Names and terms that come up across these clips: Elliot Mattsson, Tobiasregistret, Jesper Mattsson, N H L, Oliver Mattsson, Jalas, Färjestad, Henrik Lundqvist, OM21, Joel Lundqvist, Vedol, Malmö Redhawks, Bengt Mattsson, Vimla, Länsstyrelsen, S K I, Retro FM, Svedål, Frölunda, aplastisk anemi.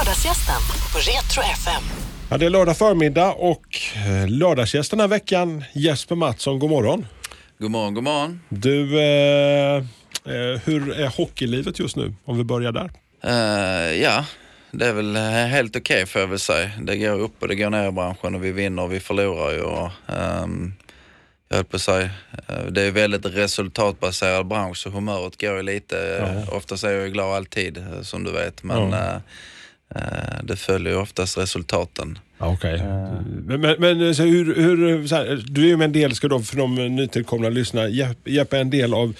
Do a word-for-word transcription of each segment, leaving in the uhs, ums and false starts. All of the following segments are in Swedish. Lördagsgästen på Retro F M. Ja, det är lördag förmiddag och lördagsgästen den här veckan, Jesper Mattsson, god morgon. God morgon, god morgon. Du, eh, hur är hockeylivet just nu, om vi börjar där? Uh, ja, det är väl helt okej okay för jag vill säga. Det går upp och det går ner i branschen och vi vinner och vi förlorar ju. Och, um, jag höll på att säga, det är väldigt resultatbaserad bransch så humöret går ju lite. Ja. Oftast är jag ju glad alltid, som du vet, men... Ja. Uh, det följer ju oftast resultaten. Okej. Okay. Men, men, men så hur, hur så här, du är ju med en del, ska då för de nytillkomna lyssnarna, Jeppe är en del av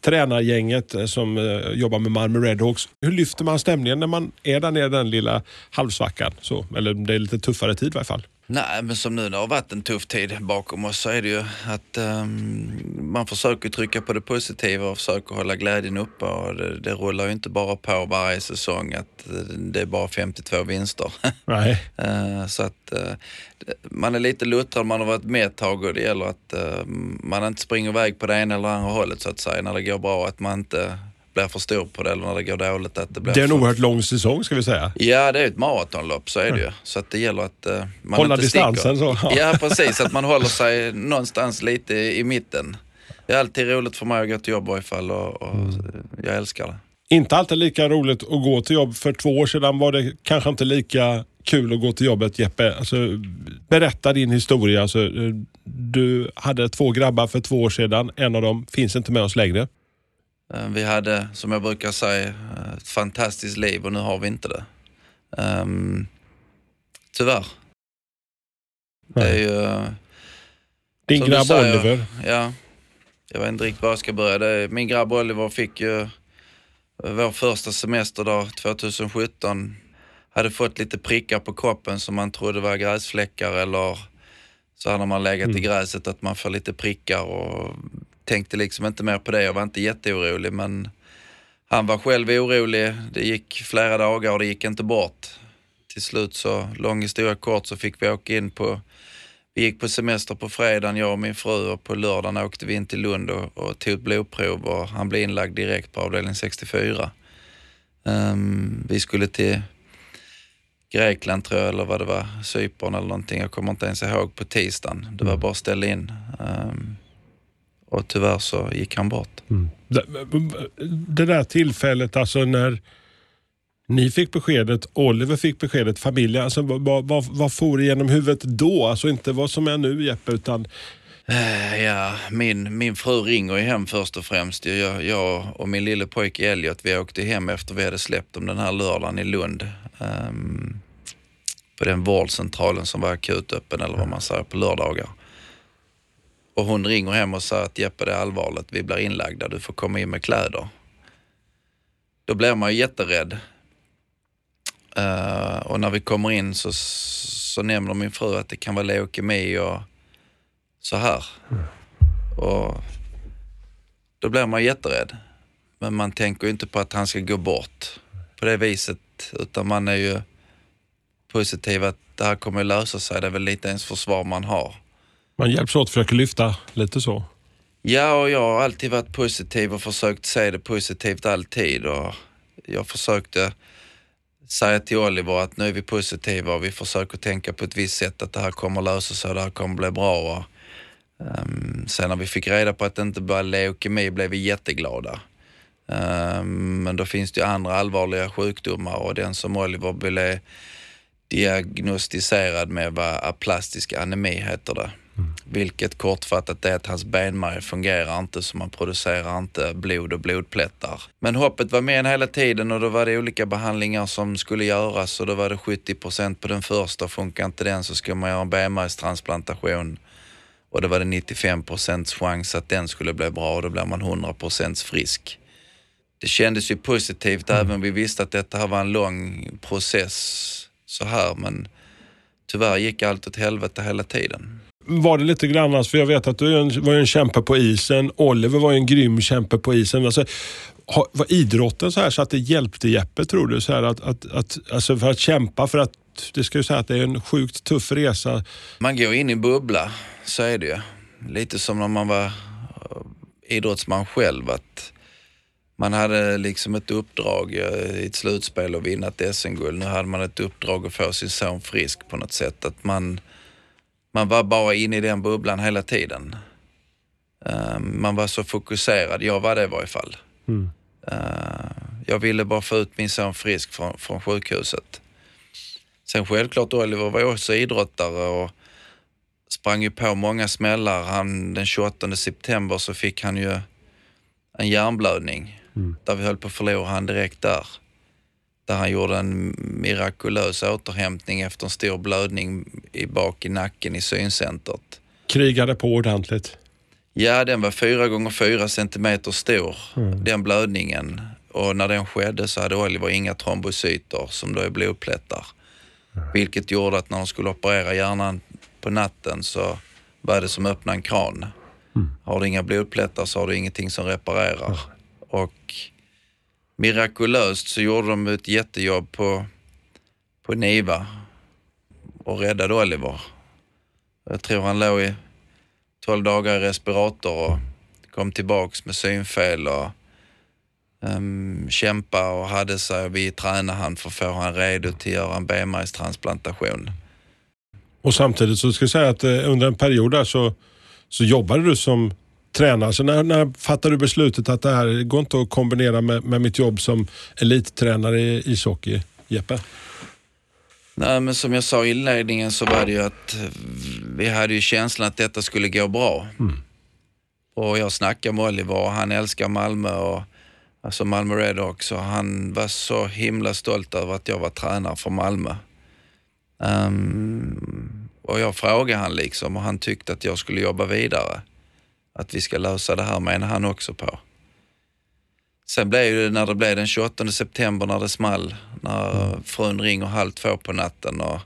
tränargänget som jobbar med Malmö Redhawks. Hur lyfter man stämningen när man är där nere i den lilla halvsvackan? Så, eller det är lite tuffare tid i alla fall. Nej, men som nu, det har varit en tuff tid bakom oss så är det ju att um, man försöker trycka på det positiva och försöker hålla glädjen uppe och det, det rullar ju inte bara på varje säsong att det är bara femtiotvå vinster. Nej. uh, så att uh, man är lite luttrad, man har varit med ett tag och det gäller att uh, man inte springer iväg på det ena eller andra hållet så att säga när det går bra, att man inte... blir för stor på det eller när det går dåligt att det blir. Det är en för... oerhört lång säsong ska vi säga. Ja, det är ett maratonlopp så är det ju. Så att det gäller att uh, man hålla inte sticker. Distansen så. Ja. Ja, precis. Att man håller sig någonstans lite i, i mitten. Det är alltid roligt för mig att gå till jobb i alla fall och, och mm. jag älskar det. Inte alltid lika roligt att gå till jobb. För två år sedan var det kanske inte lika kul att gå till jobbet, Jeppe. Alltså, berätta din historia. Alltså, du hade två grabbar för två år sedan. En av dem finns inte med oss längre. Vi hade, som jag brukar säga, ett fantastiskt liv och nu har vi inte det. Um, tyvärr. Nej. Det är ju... Din grabb säger, Oliver. Ja, jag vet inte riktigt var jag ska börja. Det är, min grabb Oliver fick ju vår första semester då, tjugosjutton. Hade fått lite prickar på kroppen som man trodde var gräsfläckar eller så hade man legat mm. i gräset att man får lite prickar och... tänkte liksom inte mer på det. Jag var inte jätteorolig, men han var själv orolig. Det gick flera dagar och det gick inte bort. Till slut, så lång historia kort, så fick vi åka in på... Vi gick på semester på fredagen, jag och min fru, och på lördagen åkte vi in till Lund och, och tog ett blodprov och han blev inlagd direkt på avdelning sextiofyra. Um, vi skulle till Grekland, tror jag, eller vad det var, Cypern eller någonting. Jag kommer inte ens ihåg på tisdagen. Det var bara att ställa in... Um, Och tyvärr så gick han bort. Mm. Det, det där tillfället, alltså när ni fick beskedet, Oliver fick beskedet, familjen, alltså vad, vad, vad for igenom huvudet då? Alltså inte vad som är nu, Jeppe, utan... Ja, min, min fru ringer ju hem först och främst. Jag, jag och min lille pojke Elliot, vi åkte hem efter vi hade släppt om den här lördagen i Lund. Um, på den vårdcentralen som var akutöppen, eller vad man säger, på lördagar. Och hon ringer hem och säger att Jeppe, det är allvarligt. Vi blir inlagda, du får komma in med kläder. Då blir man ju jätterädd. Uh, och när vi kommer in så, så nämner min fru att det kan vara leukemi och så här. Och då blir man jätterädd. Men man tänker ju inte på att han ska gå bort på det viset. Utan man är ju positiv att det här kommer att lösa sig. Det är väl lite ens försvar man har. Man hjälps åt, försöker lyfta lite så. Ja, och jag har alltid varit positiv och försökt säga det positivt alltid. Och jag försökte säga till Oliver att nu är vi positiva och vi försöker tänka på ett visst sätt att det här kommer lösa sig och det här kommer bli bra. Och, um, sen när vi fick reda på att det inte bara leukemi blev vi jätteglada. Um, men då finns det ju andra allvarliga sjukdomar och den som Oliver blev diagnostiserad med var aplastisk anemi heter det. Mm. Vilket kortfattat är att hans benmärg fungerar inte så man producerar inte blod och blodplättar. Men hoppet var med hela tiden och då var det olika behandlingar som skulle göras och då var det sjuttio procent på den första, funkar inte den så skulle man göra en benmärgstransplantation och då var det nittiofem procent chans att den skulle bli bra och då blev man hundra procent frisk. Det kändes ju positivt mm. även vi visste att detta här var en lång process så här, men tyvärr gick allt åt helvete hela tiden. Var det lite grann, för jag vet att du var ju en kämpe på isen. Oliver var ju en grym kämpe på isen. Alltså, var idrotten så här så att det hjälpte Jeppe, tror du? Så här att, att, att, alltså för att kämpa, för att det ska ju säga att det är en sjukt tuff resa. Man går in i bubbla, så är det ju. Lite som när man var idrottsman själv. Att Man hade liksom ett uppdrag i ett slutspel och vinna ett S M-guld. Nu hade man ett uppdrag att få sin son frisk på något sätt. Att man, man var bara inne i den bubblan hela tiden. Uh, man var så fokuserad. Jag var det i varje fall. Mm. Uh, jag ville bara få ut min son frisk från, från sjukhuset. Sen självklart Oliver var också idrottare och sprang ju på många smällar. Han, den tjugoåttonde september så fick han ju en hjärnblödning. Mm. Där vi höll på att förlora han direkt där. Där han gjorde en mirakulös återhämtning efter en stor blödning i bak i nacken i syncentret. Krigade på ordentligt. Ja, den var fyra gånger fyra centimeter stor, mm. den blödningen. Och när den skedde så hade Oliver inga trombocyter som då är blodplättar. Mm. Vilket gjorde att när de skulle operera hjärnan på natten så var det som att öppna en kran. Mm. Har du inga blodplättar så har du ingenting som reparerar. Mm. Och mirakulöst så gjorde de ett jättejobb på, på Niva och räddade Oliver. Jag tror han låg i tolv dagar i respirator och kom tillbaks med synfel och um, kämpa och hade sig. Vi tränade han för att få han redo till att göra en benmärgstransplantation. Och samtidigt så ska jag säga att under en period där så, så jobbade du som tränare. Så när, när fattade du beslutet att det här går inte att kombinera med, med mitt jobb som elittränare i ishockey, Jeppe? Nej, men som jag sa i inledningen så var det ju att vi hade ju känslan att detta skulle gå bra. Mm. Och jag snackade med Oliver och han älskar Malmö och alltså Malmö Redhawks och han var så himla stolt över att jag var tränare för Malmö. Um, och jag frågade han liksom och han tyckte att jag skulle jobba vidare. Att vi ska lösa det här, menar han också på. Sen blev det när det blev den tjugoåttonde september när det small. När frun ringer halv två på natten och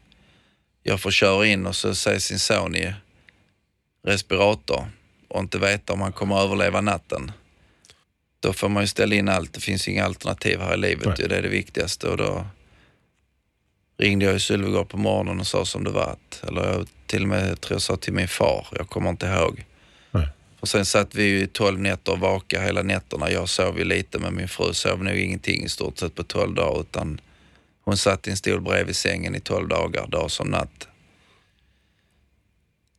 jag får köra in och så säger sin son i respirator och inte veta om han kommer att överleva natten. Då får man ju ställa in allt. Det finns inga alternativ här i livet. Det är det viktigaste. Och då ringde jag i Sylvegård på morgonen och sa som det var. Eller jag till och med tror jag sa till min far. Jag kommer inte ihåg. Och sen satt vi ju tolv nätter och vakade hela nätterna. Jag sov ju lite men min fru sov nog ingenting i stort sett på tolv dagar utan hon satt i en stol bredvid sängen i tolv dagar, dag som natt.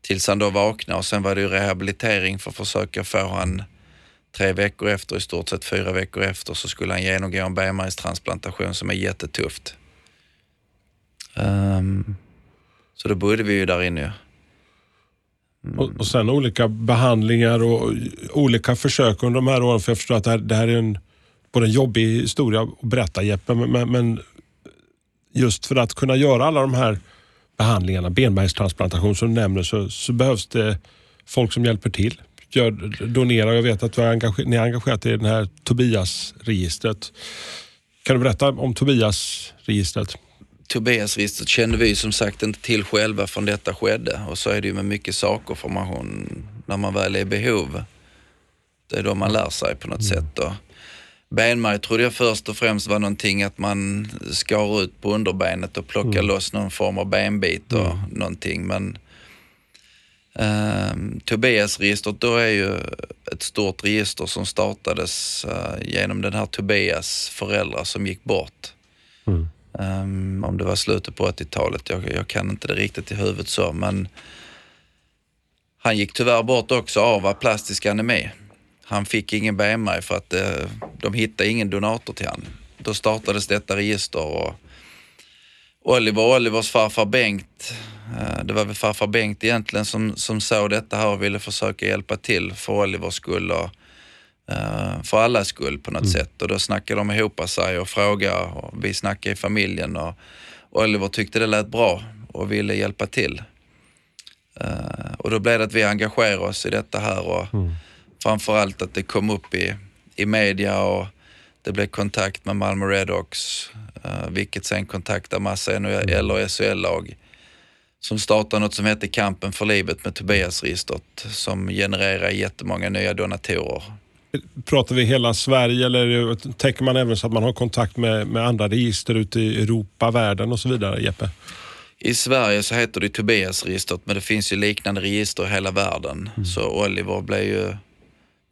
Tills han då vaknade och sen var det ju rehabilitering för att försöka få han tre veckor efter, i stort sett fyra veckor efter så skulle han genomgå en benmärgstransplantation som är jättetufft. Um, så då bodde vi ju där inne. Mm. Och, och sen olika behandlingar och olika försök under de här åren, för jag förstår att det här, det här är en, både en jobbig historia att berätta, Jeppe, men, men just för att kunna göra alla de här behandlingarna, benmärgstransplantation som du nämner, så, så behövs det folk som hjälper till, gör, donerar. Jag vet att du är engager, ni är engagerat i det här Tobiasregistret. Kan du berätta om Tobiasregistret? Tobiasregistret kände vi som sagt inte till själva från detta skedde. Och så är det ju med mycket saker för man, när man väl är i behov. Det är då man lär sig på något mm. sätt. Benmärg trodde jag först och främst var någonting att man skar ut på underbenet och plockar mm. loss någon form av benbit och mm. någonting. Men eh, Tobiasregistret då är ju ett stort register som startades eh, genom den här Tobias föräldrar som gick bort. Mm. Um, om det var slutet på åttiotalet, jag, jag kan inte det riktigt i huvudet så, men han gick tyvärr bort också av plastisk anemi. Han fick ingen benmärg för att uh, de hittade ingen donator till han. Då startades detta register och Oliver och Olivers farfar Bengt, uh, det var väl farfar Bengt egentligen som, som såg detta här och ville försöka hjälpa till för Olivers skull och för alla skull på något mm. sätt. Och då snackade de ihop sig och frågade och vi snackade i familjen och Oliver tyckte det lät bra och ville hjälpa till. Uh, och då blev det att vi engagerade oss i detta här och mm. framförallt att det kom upp i, i media och det blev kontakt med Malmö Redhawks, uh, vilket sen kontaktade massa N H L och S H L-lag som startade något som heter Kampen för livet med Tobiasregistret som genererar jättemånga nya donatorer. Pratar vi hela Sverige eller tänker man även så att man har kontakt med, med andra register ute i Europa, världen och så vidare, Jeppe? I Sverige så heter det Tobiasregistret, men det finns ju liknande register i hela världen. Mm. Så Oliver blev ju,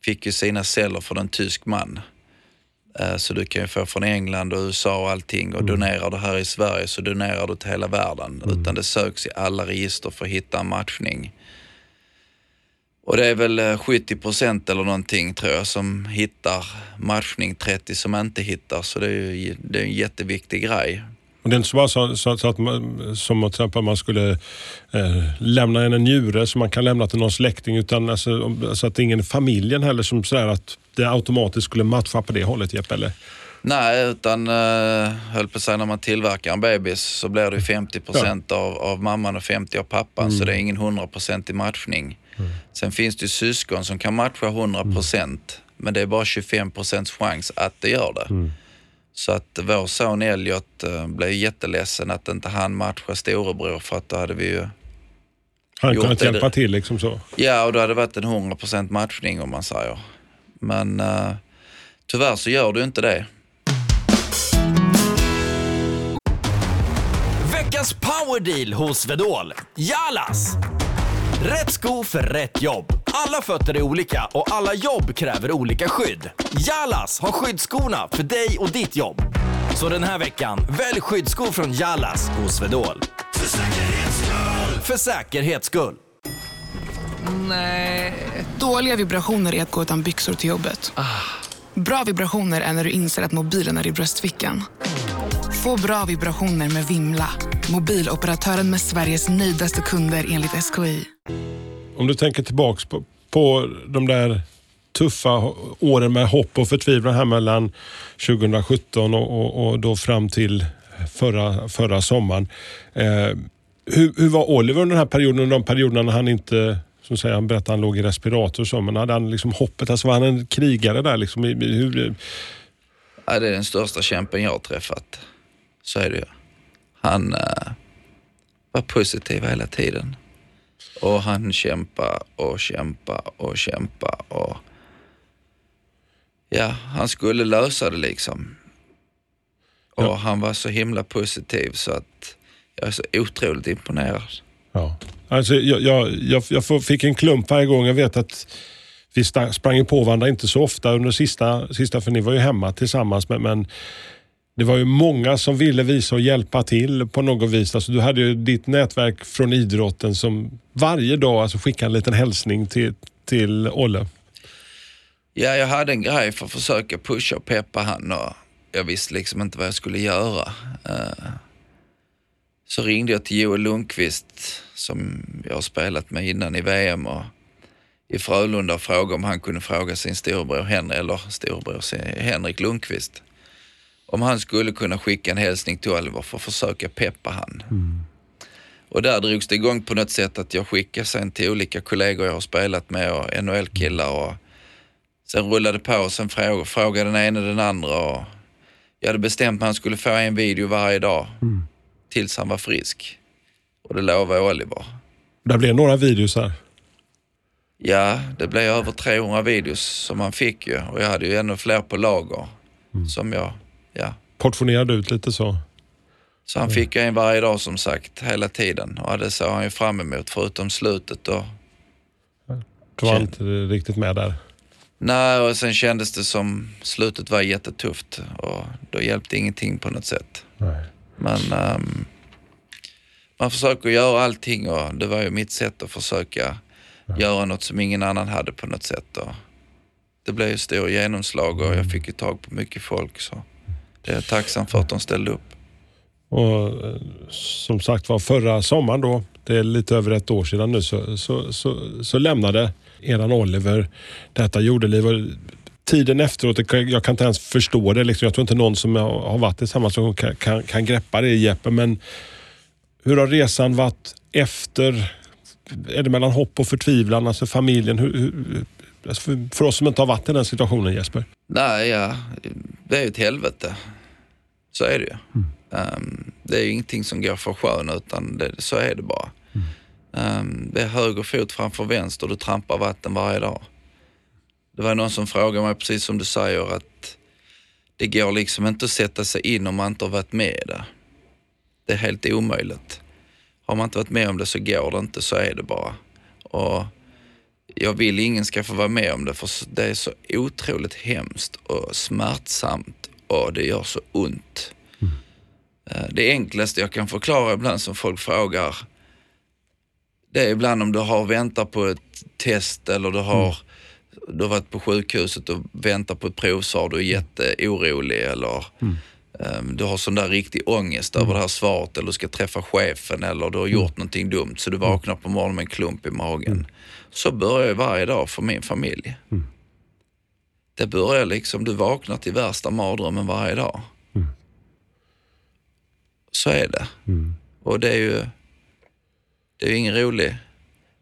fick ju sina celler från en tysk man Så du kan ju få från England och U S A och allting. Och mm. donerar du här i Sverige så donerar du till hela världen. Mm. Utan det söks i alla register för att hitta en matchning. Och det är väl sjuttio procent eller någonting tror jag som hittar matchning, trettio som inte hittar. Så det är ju det är en jätteviktig grej. Och det är inte så bara så, så, så att man, som att exempel, man skulle eh, lämna en njure som man kan lämna till någon släkting. Utan alltså, så att ingen familjen heller som säger att det automatiskt skulle matcha på det hållet, Jeppe, eller? Nej, utan eh, höll på sig när man tillverkar en bebis så blir det femtio procent ja. av, av mamman och femtio procent av pappan. Mm. Så det är ingen hundra procent i matchning. Mm. Sen finns det ju syskon som kan matcha hundra procent. Mm. Men det är bara tjugofem procent chans att det gör det. Mm. Så att vår son Elliot blev jätteledsen att inte han matchade storebror, för att då hade vi ju... Han kunde inte hjälpa till liksom så. Ja, och då hade det varit en hundra procent matchning om man säger. Men uh, tyvärr så gör du inte det. Veckans powerdeal hos Vedol. Jalas! Rätt sko för rätt jobb. Alla fötter är olika och alla jobb kräver olika skydd. Jalas har skyddsskorna för dig och ditt jobb. Så den här veckan, välj skyddsskor från Jalas och Svedål. För säkerhets skull! För säkerhets skull. Nej. Dåliga vibrationer är att gå utan byxor till jobbet. Bra vibrationer är när du inser att mobilen är i bröstfickan. Få bra vibrationer med Vimla. Mobiloperatören med Sveriges nöjdaste kunder enligt S K I. Om du tänker tillbaks på, på de där tuffa åren med hopp och förtvivlan här mellan tjugosjutton och, och, och då fram till förra, förra sommaren. Eh, hur, hur var Oliver under den här perioden, under de perioderna när han inte, som säger, han berättade han låg i respirator och så, men hade han liksom hoppet, alltså var han en krigare där liksom? I, i, hur... Ja, det är den största kämpen jag har träffat. Så är det ju. Han äh, var positiv hela tiden. Och han kämpa och kämpa och kämpa och ja, han skulle lösa det liksom. Och ja. Han var så himla positiv så att jag är så otroligt imponerad. Ja. Alltså jag jag jag, jag fick en klump varje gång. Jag vet att vi sprang på varandra inte så ofta under sista sista för ni var ju hemma tillsammans, men, men det var ju många som ville visa och hjälpa till på något vis. Alltså, du hade ju ditt nätverk från idrotten som varje dag alltså, skickade en liten hälsning till, till Olle. Ja, jag hade en grej för att försöka pusha och peppa han. Och jag visste liksom inte vad jag skulle göra. Så ringde jag till Joel Lundqvist som jag har spelat med innan i V M och i Frölunda och frågade om han kunde fråga sin storbror Henrik, eller storbror Henrik Lundqvist. Om han skulle kunna skicka en hälsning till Oliver för att försöka peppa han. Mm. Och där drogs det igång på något sätt att jag skickade sen till olika kollegor jag har spelat med och N H L-killar. Och sen rullade på och sen frågade, frågade den ena den andra. Och jag hade bestämt att han skulle få en video varje dag mm. tills han var frisk. Och det lovade Oliver. Det blev några videos här. Ja, det blev över trehundra videos som han fick ju. Och jag hade ju ännu fler på lager mm. som jag... Ja. Portionerade ut lite så. Så han fick en varje dag som sagt, hela tiden. Och det såg han ju fram emot förutom slutet då. Du var inte riktigt med där? Nej, och sen kändes det som slutet var jättetufft. Och då hjälpte ingenting på något sätt. Nej. Men um, man försöker göra allting och det var ju mitt sätt att försöka Nej. göra något som ingen annan hade på något sätt. Och det blev ju stor genomslag och jag fick ju tag på mycket folk så. Det är tacksam för att de ställde upp. Och som sagt var förra sommaren då, det är lite över ett år sedan nu, så, så, så, så lämnade eran Oliver detta jordeliv. Tiden efteråt, jag kan inte ens förstå det. Liksom. Jag tror inte någon som har varit tillsammans som kan, kan, kan greppa det i Jeppe. Men hur har resan varit efter? Är det mellan hopp och förtvivlan? Alltså familjen, hur... hur för oss som inte har varit i den situationen, Jesper. Nej, ja. Det är ju ett helvete. Så är det ju. Mm. Um, det är ju ingenting som går för sjön, utan det, så är det bara. Mm. Um, det är höger fot framför vänster, du trampar vatten varje dag. Det var någon som frågade mig, precis som du säger, att det går liksom inte att sätta sig in om man inte har varit med i det. Det är helt omöjligt. Har man inte varit med om det så går det inte, så är det bara. Och jag vill ingen ska få vara med om det, för det är så otroligt hemskt och smärtsamt och det gör så ont. Mm. Det enklaste jag kan förklara ibland som folk frågar, det är ibland om du har väntat på ett test eller du har, mm. du har varit på sjukhuset och väntat på ett prov, så har du är jätteorolig eller mm. um, du har sån där riktig ångest mm. över det här svaret, eller du ska träffa chefen eller du har gjort mm. någonting dumt så du vaknar på morgonen med en klump i magen. Mm. Så börjar jag varje dag för min familj. Mm. Det börjar liksom, du vaknar till värsta mardrömmen varje dag. Mm. Så är det. Mm. Och det är ju det är ju ingen rolig,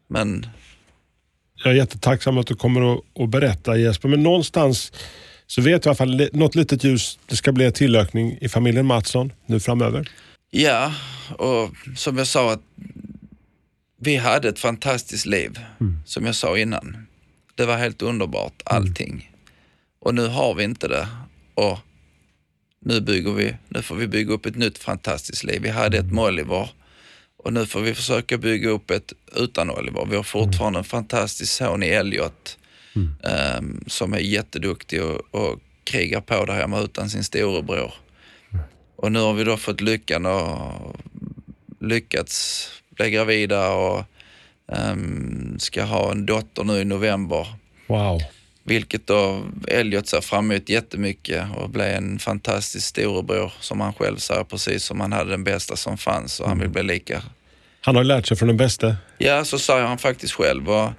men... Jag är jättetacksam att du kommer att, att berätta, Jesper. Men någonstans så vet jag i alla fall något litet ljus. Det ska bli en tillökning i familjen Mattsson nu framöver. Ja, och som jag sa att vi hade ett fantastiskt liv, mm. som jag sa innan. Det var helt underbart, allting. Mm. Och nu har vi inte det. Och nu bygger vi, nu får vi bygga upp ett nytt fantastiskt liv. Vi hade ett med Oliver. Och nu får vi försöka bygga upp ett utan Oliver. Vi har fortfarande en fantastisk son i Elliot mm. um, som är jätteduktig och, och krigar på det här med utan sin storebror. Mm. Och nu har vi då fått lyckan och lyckats bli gravida och um, ska ha en dotter nu i november. Wow. Vilket då Elliot ser fram emot jättemycket och blev en fantastisk storebror som han själv sa, precis som han hade den bästa som fanns och han vill bli lika. Han har lärt sig från den bästa. Ja, så sa han faktiskt själv. Och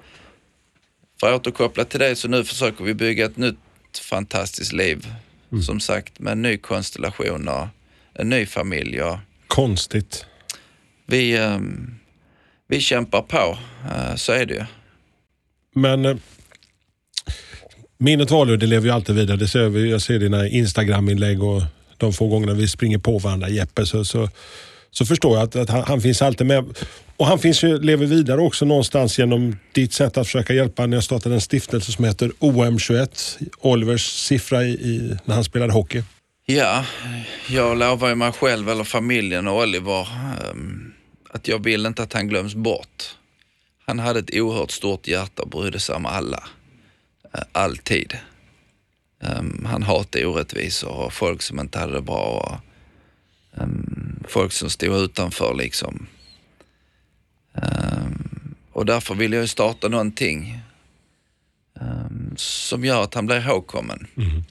för att återkoppla till det, så nu försöker vi bygga ett nytt fantastiskt liv. Mm. Som sagt, med en ny konstellation och en ny familj. Och konstigt. Vi, vi kämpar på, så är det ju. Men... Minnet valur, det lever ju alltid vidare. Det ser vi, jag ser dina Instagram-inlägg och de få gångerna vi springer på varandra, Jeppe, så, så, så förstår jag att, att han, han finns alltid med. Och han finns ju, lever vidare också någonstans genom ditt sätt att försöka hjälpa. När jag startade en stiftelse som heter O M tjugoett, Olivers siffra i, i, när han spelade hockey. Ja, jag lovar ju mig själv eller familjen och Oliver att jag vill inte att han glöms bort. Han hade ett oerhört stort hjärta och brydde sig om alla. Alltid. Um, han hatar orättvisor och folk som inte hade det bra och um, folk som stod utanför liksom. Um, och därför vill jag ju starta någonting um, som gör att han blir ihågkommen. Mm.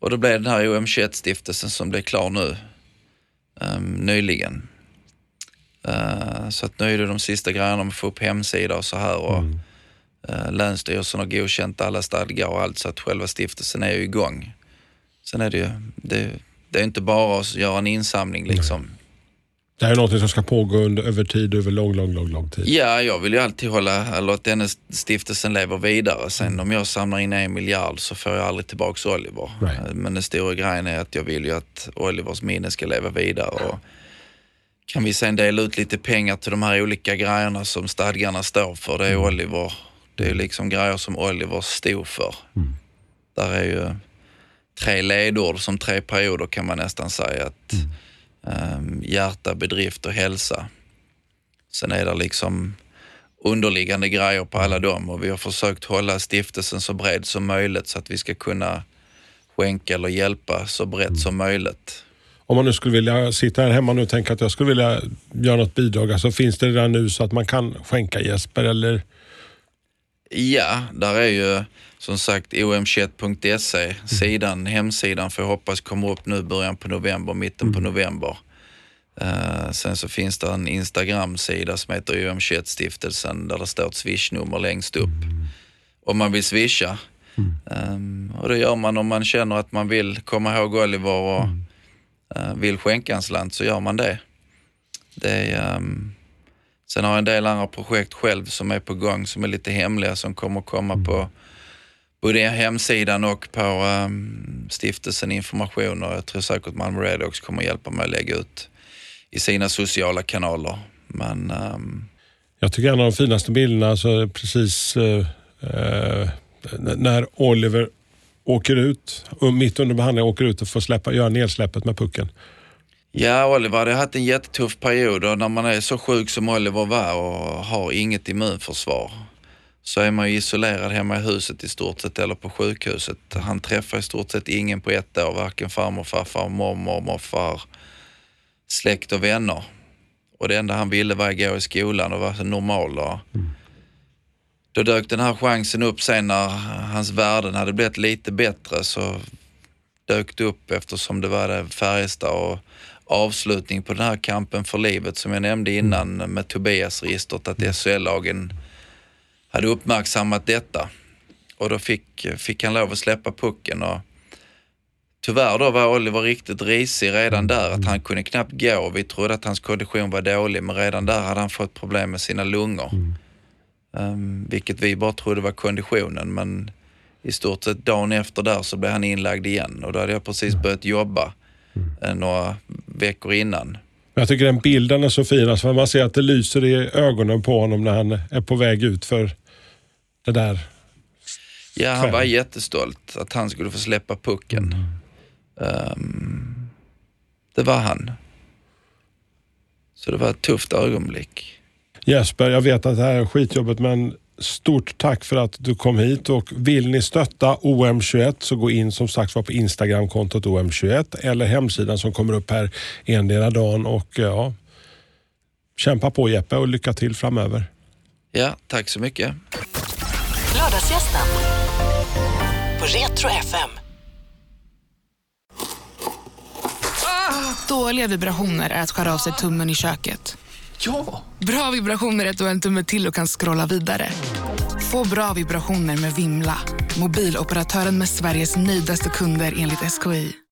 Och då blev den här O M tjugoett-stiftelsen som blev klar nu um, nyligen. Uh, så att nu är det de sista grejerna om att få upp hemsida och så här och mm. Länsstyrelsen har godkänt alla stadgar och allt, så att själva stiftelsen är ju igång. Sen är det ju det, det är inte bara att göra en insamling liksom. Nej. Det här är något som ska pågå under, över tid, över lång, lång, lång, lång tid. Ja, jag vill ju alltid hålla, eller att den stiftelsen lever vidare. Sen om jag samlar in en miljard så får jag aldrig tillbaka Oliver. Nej. Men den stora grejen är att jag vill ju att Olivers minne ska leva vidare och kan vi sen dela ut lite pengar till de här olika grejerna som stadgarna står för. Det är mm. Oliver. Det är liksom grejer som Oliver stod för. Mm. Där är ju tre ledord som tre perioder kan man nästan säga. Att, mm. um, hjärta, bedrift och hälsa. Sen är det liksom underliggande grejer på alla dem. Och vi har försökt hålla stiftelsen så bred som möjligt så att vi ska kunna skänka eller hjälpa så brett mm. som möjligt. Om man nu skulle vilja sitta här hemma nu och tänka att jag skulle vilja göra något bidrag. Så alltså, finns det där nu så att man kan skänka, Jesper, eller... Ja, där är ju som sagt o m tjugoett punkt se sidan, hemsidan, för jag hoppas kommer upp nu början på november, mitten mm. på november. Uh, sen så finns det en Instagram-sida som heter O M tjugoett-stiftelsen där det står ett swishnummer längst upp. Mm. Om man vill swisha. Mm. Um, och det gör man om man känner att man vill komma ihåg Oliver och mm. uh, vill skänka en slant, så gör man det. Det är... Um, Sen har jag en del andra projekt själv som är på gång som är lite hemliga som kommer att komma mm. på både hemsidan och på um, stiftelsen information, och jag tror säkert att Malmö Redhawks kommer hjälpa mig att lägga ut i sina sociala kanaler. Men, um... jag tycker en av de finaste bilderna så precis uh, uh, när Oliver åker ut och mitt under behandlingen åker ut och får släppa, göra nedsläppet med pucken. Ja, Oliver hade haft en jättetuff period, och när man är så sjuk som Oliver var och har inget immunförsvar så är man ju isolerad hemma i huset i stort sett eller på sjukhuset. Han träffar i stort sett ingen på ett år, varken farmor, farfar, mormor, morfar, släkt och vänner. Och det enda han ville var att gå i skolan och vara normal. Och då dök den här chansen upp sen när hans värden hade blivit lite bättre, så dök det upp eftersom det var det Färjestad och avslutning på den här kampen för livet som jag nämnde innan med Tobiasregistret, att S H L-lagen hade uppmärksammat detta. Och då fick, fick han lov att släppa pucken, och tyvärr då var Oliver riktigt risig redan där, att han kunde knappt gå. Vi trodde att hans kondition var dålig, men redan där hade han fått problem med sina lungor. Mm. Um, vilket vi bara trodde var konditionen, men i stort sett dagen efter där så blev han inlagd igen, och då hade jag precis börjat jobba mm. några veckor innan. Jag tycker den bilden är så fin, för man ser att det lyser i ögonen på honom när han är på väg ut för det där. Ja, han var jättestolt att han skulle få släppa pucken. Mm. Um, det var han. Så det var ett tufft ögonblick. Jesper, jag vet att det här är skitjobbet, men stort tack för att du kom hit. Och vill ni stötta O M tjugoett så gå in som sagt var på Instagram-kontot O M tjugoett eller hemsidan som kommer upp här en del av dagen. Och ja, kämpa på Jeppe och lycka till framöver. Ja, tack så mycket. Lördagsgästen på Retro F M. Ah! Dåliga vibrationer är att skära av sig tummen i köket. Ja. Bra vibrationer är att du har en tumme till och kan scrolla vidare. Få bra vibrationer med Vimla, mobiloperatören med Sveriges nöjdaste kunder enligt S K I.